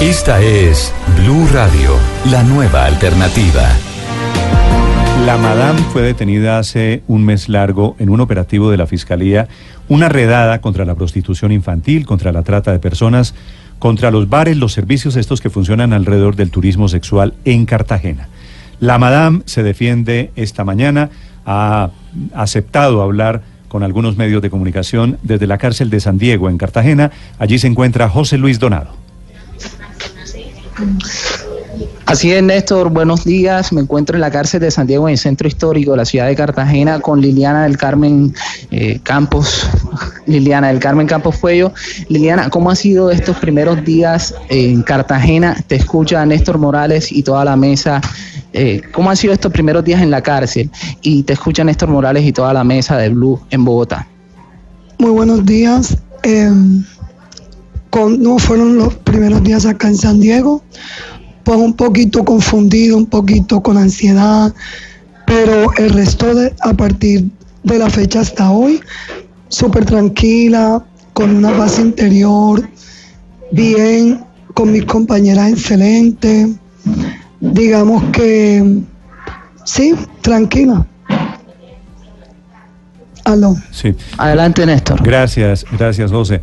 Esta es Blue Radio, la nueva alternativa. La madame fue detenida hace un mes largo en un operativo de la Fiscalía, una redada contra la prostitución infantil, contra la trata de personas, contra los bares, los servicios estos que funcionan alrededor del turismo sexual en Cartagena. La madame se defiende esta mañana, ha aceptado hablar con algunos medios de comunicación desde la cárcel de San Diego, en Cartagena. Allí se encuentra José Luis Donado. Así es, Néstor, buenos días. Me encuentro en la cárcel de San Diego, en el centro histórico de la ciudad de Cartagena, con Liliana del Carmen Campos. Liliana del Carmen Campos Fueyo. Liliana, ¿cómo han sido estos primeros días en Cartagena? Te escucha Néstor Morales y toda la mesa. ¿Cómo han sido estos primeros días en la cárcel? Y te escucha Néstor Morales y toda la mesa de Blue en Bogotá. Muy buenos días. ¿Cómo fueron los primeros días acá en San Diego? Pues un poquito confundido, un poquito con ansiedad, pero el resto a partir de la fecha hasta hoy, súper tranquila, con una paz interior, bien, con mis compañeras excelentes, digamos que sí, tranquila. Aló. Sí. Adelante, Néstor. Gracias, José.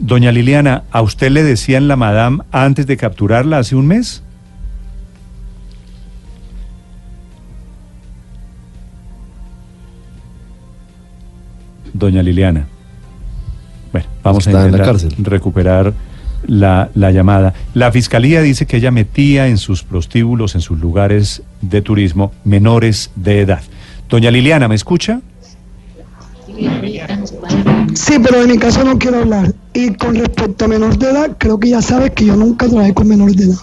Doña Liliana, ¿a usted le decían la madame antes de capturarla hace un mes? Doña Liliana. Bueno, vamos a intentar recuperar la llamada. La Fiscalía dice que ella metía en sus prostíbulos, en sus lugares de turismo, menores de edad. Doña Liliana, ¿me escucha? Sí, pero en mi caso no quiero hablar. Y con respecto a menor de edad, creo que ya sabes que yo nunca trabajé con menor de edad.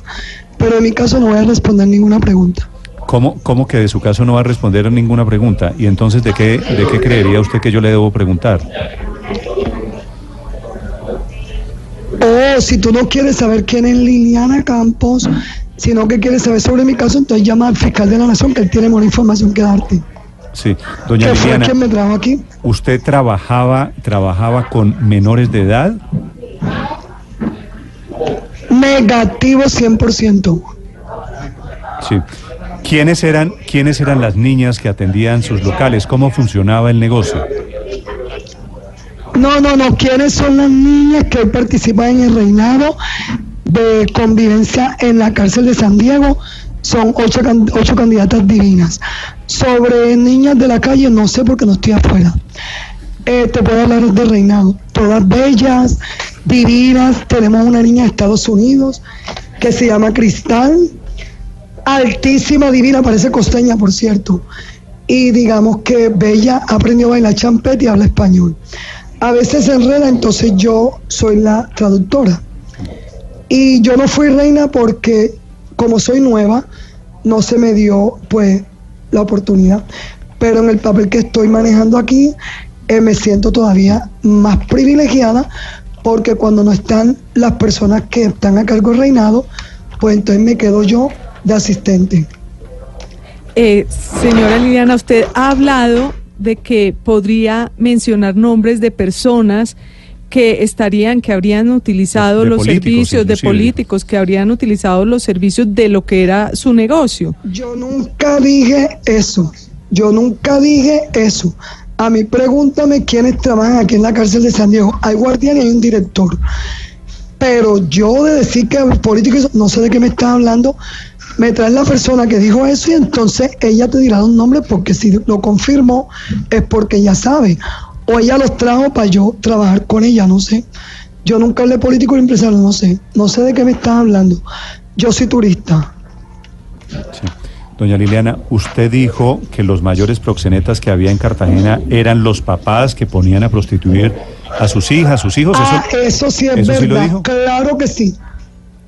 Pero en mi caso no voy a responder ninguna pregunta. ¿Cómo que de su caso no va a responder ninguna pregunta? ¿Y entonces de qué creería usted que yo le debo preguntar? Si tú no quieres saber quién es Liliana Campos, sino que quieres saber sobre mi caso, entonces llama al fiscal de la Nación, que él tiene más información que darte. Sí, doña Liliana, ¿quién me trajo aquí? ¿Usted trabajaba con menores de edad? Negativo 100%. Sí. ¿Quiénes eran las niñas que atendían sus locales? ¿Cómo funcionaba el negocio? No. ¿Quiénes son las niñas que participan en el reinado de convivencia en la cárcel de San Diego? Son ocho candidatas divinas. Sobre niñas de la calle, no sé porque no estoy afuera. Te puedo hablar de reinado. Todas bellas, divinas. Tenemos una niña de Estados Unidos que se llama Cristal. Altísima, divina, parece costeña, por cierto. Y digamos que bella, aprendió a bailar champeta y habla español. A veces se enreda, entonces yo soy la traductora. Y yo no fui reina porque, como soy nueva, no se me dio pues la oportunidad. Pero en el papel que estoy manejando aquí, me siento todavía más privilegiada, porque cuando no están las personas que están a cargo del reinado, pues entonces me quedo yo de asistente. Señora Liliana, usted ha hablado de que podría mencionar nombres de personas que habrían utilizado los servicios, de políticos que habrían utilizado los servicios de lo que era su negocio. Yo nunca dije eso. A mí pregúntame quiénes trabajan aquí en la cárcel de San Diego. Hay guardián y hay un director. Pero yo de decir que políticos, no sé de qué me estás hablando. Me trae la persona que dijo eso y entonces ella te dirá un nombre, porque si lo confirmó es porque ella sabe. O ella los trajo para yo trabajar con ella, no sé. Yo nunca hablé político ni empresario, no sé. No sé de qué me estás hablando. Yo soy turista. Sí. Doña Liliana, usted dijo que los mayores proxenetas que había en Cartagena eran los papás que ponían a prostituir a sus hijas, a sus hijos. Eso sí es verdad. ¿Sí lo dijo? Claro que sí.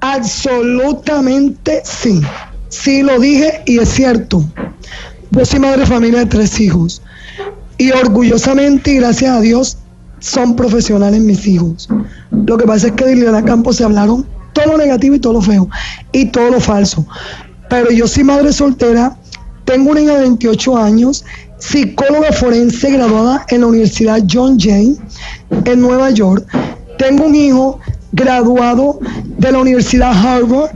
Absolutamente sí. Sí lo dije y es cierto. Yo soy madre de familia de 3 hijos. Y orgullosamente y gracias a Dios son profesionales mis hijos. Lo que pasa es que de Liliana Campos se hablaron todo lo negativo y todo lo feo y todo lo falso. Pero yo soy madre soltera, tengo una hija de 28 años, psicóloga forense graduada en la Universidad John Jay en Nueva York. Tengo un hijo graduado de la Universidad Harvard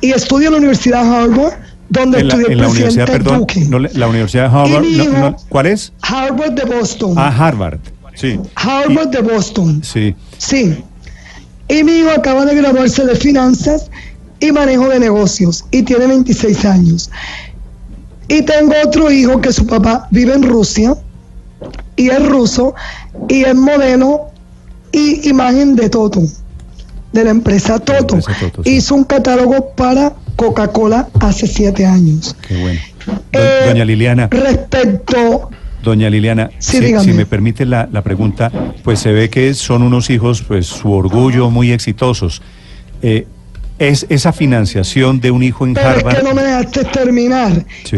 y estudio en la Universidad Harvard, donde estudié en la Universidad, perdón, no, la Universidad Harvard, no, no, ¿cuál es? Harvard de Boston. Ah, Harvard, sí. Harvard de Boston. Sí. Sí. Y mi hijo acaba de graduarse de finanzas y manejo de negocios y tiene 26 años. Y tengo otro hijo que su papá vive en Rusia y es ruso y es modelo y imagen de Toto, de la empresa Toto. La empresa Toto, sí. Hizo un catálogo para Coca-Cola hace 7 años. Qué bueno. Doña Liliana. Respecto... Doña Liliana, sí, si me permite la pregunta, pues se ve que son unos hijos, pues su orgullo, muy exitosos. ¿Es esa financiación de un hijo en Harvard? Es que no me dejaste terminar. Sí.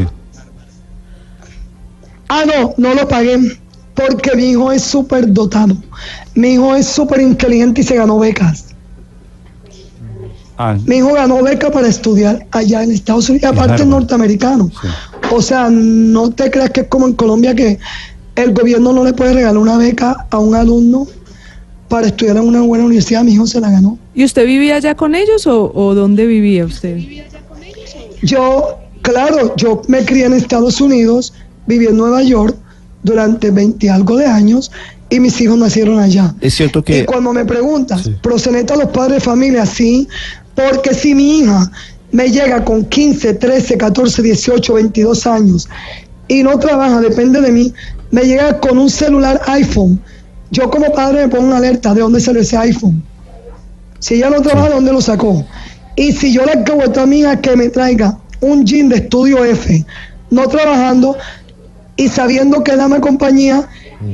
Ah, no lo pagué, porque mi hijo es súper dotado. Mi hijo es súper inteligente y se ganó becas. Ah. Mi hijo ganó beca para estudiar allá en Estados Unidos, aparte es norteamericano. Sí. O sea, no te creas que es como en Colombia, que el gobierno no le puede regalar una beca a un alumno para estudiar en una buena universidad. Mi hijo se la ganó. ¿Y usted vivía allá con ellos o dónde vivía usted? Yo, claro, yo me crié en Estados Unidos, viví en Nueva York durante 20 algo de años y mis hijos nacieron allá. Es cierto que... Y cuando me preguntas, sí, ¿procedente a los padres de familia? Sí, porque si mi hija me llega con 15, 13, 14, 18, 22 años y no trabaja, depende de mí, me llega con un celular iPhone, yo como padre me pongo una alerta, ¿de dónde salió ese iPhone? Si ella no trabaja, ¿de dónde lo sacó? Y si yo le acabo a mi hija que me traiga un jean de estudio F, no trabajando y sabiendo que es la misma compañía,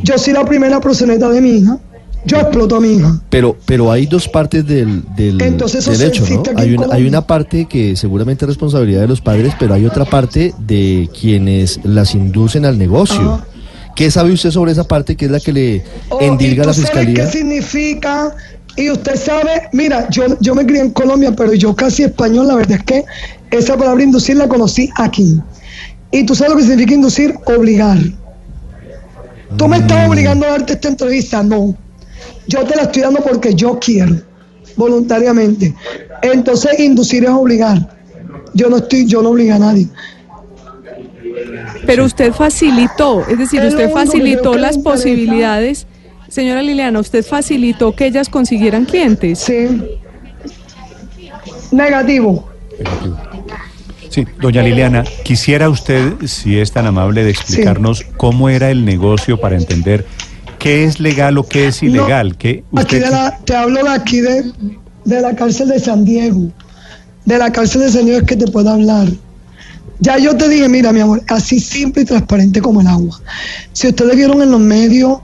yo soy la primera proxeneta de mi hija. Yo exploto a mi hija. Pero hay dos partes del derecho, ¿no? Hay una parte que seguramente es responsabilidad de los padres, pero hay otra parte de quienes las inducen al negocio. Ajá. ¿Qué sabe usted sobre esa parte que es la que le endilga la fiscalía? ¿Qué significa? Y usted sabe, mira, yo me crié en Colombia, pero yo casi español, la verdad es que esa palabra inducir la conocí aquí. Y tú sabes lo que significa inducir, obligar. ¿Tú me estás obligando a darte esta entrevista? No. Yo te la estoy dando porque yo quiero, voluntariamente. Entonces, inducir es obligar. Yo no obligo a nadie. Pero usted facilitó, es decir, usted facilitó las posibilidades. Señora Liliana, usted facilitó que ellas consiguieran clientes. Sí. Negativo. Sí, doña Liliana, quisiera usted, si es tan amable, de explicarnos cómo era el negocio para entender qué es legal o qué es ilegal. Te hablo de aquí de la cárcel de San Diego. De la cárcel de San Diego es que te puedo hablar. Ya yo te dije, mira mi amor, así simple y transparente como el agua. Si ustedes vieron en los medios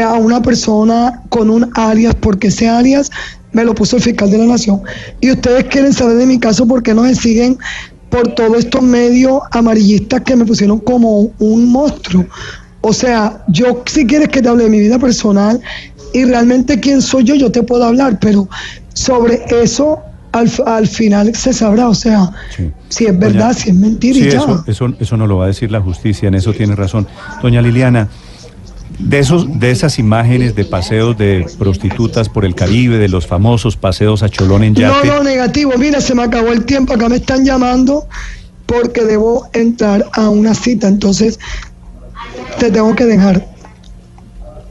a una persona con un alias, porque ese alias me lo puso el fiscal de la nación, y ustedes quieren saber de mi caso porque no me siguen por todos estos medios amarillistas que me pusieron como un monstruo. O sea, yo si quieres que te hable de mi vida personal y realmente quién soy yo te puedo hablar, pero sobre eso al final se sabrá, o sea, sí, si es verdad, si es mentira, sí, y ya. Eso no lo va a decir la justicia, en eso tiene razón. Doña Liliana, de esas imágenes de paseos de prostitutas por el Caribe, de los famosos paseos a Cholón en yate... No, negativo, mira, se me acabó el tiempo, acá me están llamando porque debo entrar a una cita, entonces... Te tengo que dejar.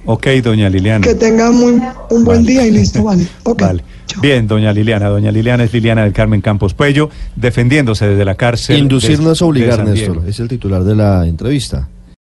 Ok, doña Liliana. Que tengas un buen día y listo, vale. Okay. Vale. Bien, doña Liliana. Doña Liliana es Liliana del Carmen Campos Fueyo, defendiéndose desde la cárcel. Inducirnos a obligar, Néstor. Es el titular de la entrevista.